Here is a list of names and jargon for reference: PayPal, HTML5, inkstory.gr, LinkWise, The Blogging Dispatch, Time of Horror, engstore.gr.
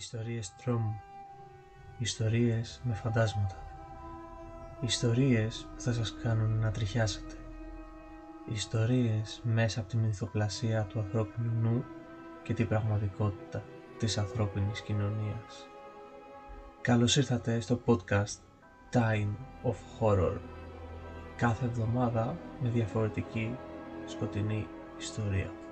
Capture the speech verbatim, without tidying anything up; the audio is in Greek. Ιστορίες τρόμου, ιστορίες με φαντάσματα, ιστορίες που θα σας κάνουν να τριχιάσετε, ιστορίες μέσα από τη μυθοπλασία του ανθρώπινου νου και την πραγματικότητα της ανθρώπινης κοινωνίας. Καλώς ήρθατε στο podcast Time of Horror, κάθε εβδομάδα με διαφορετική σκοτεινή ιστορία.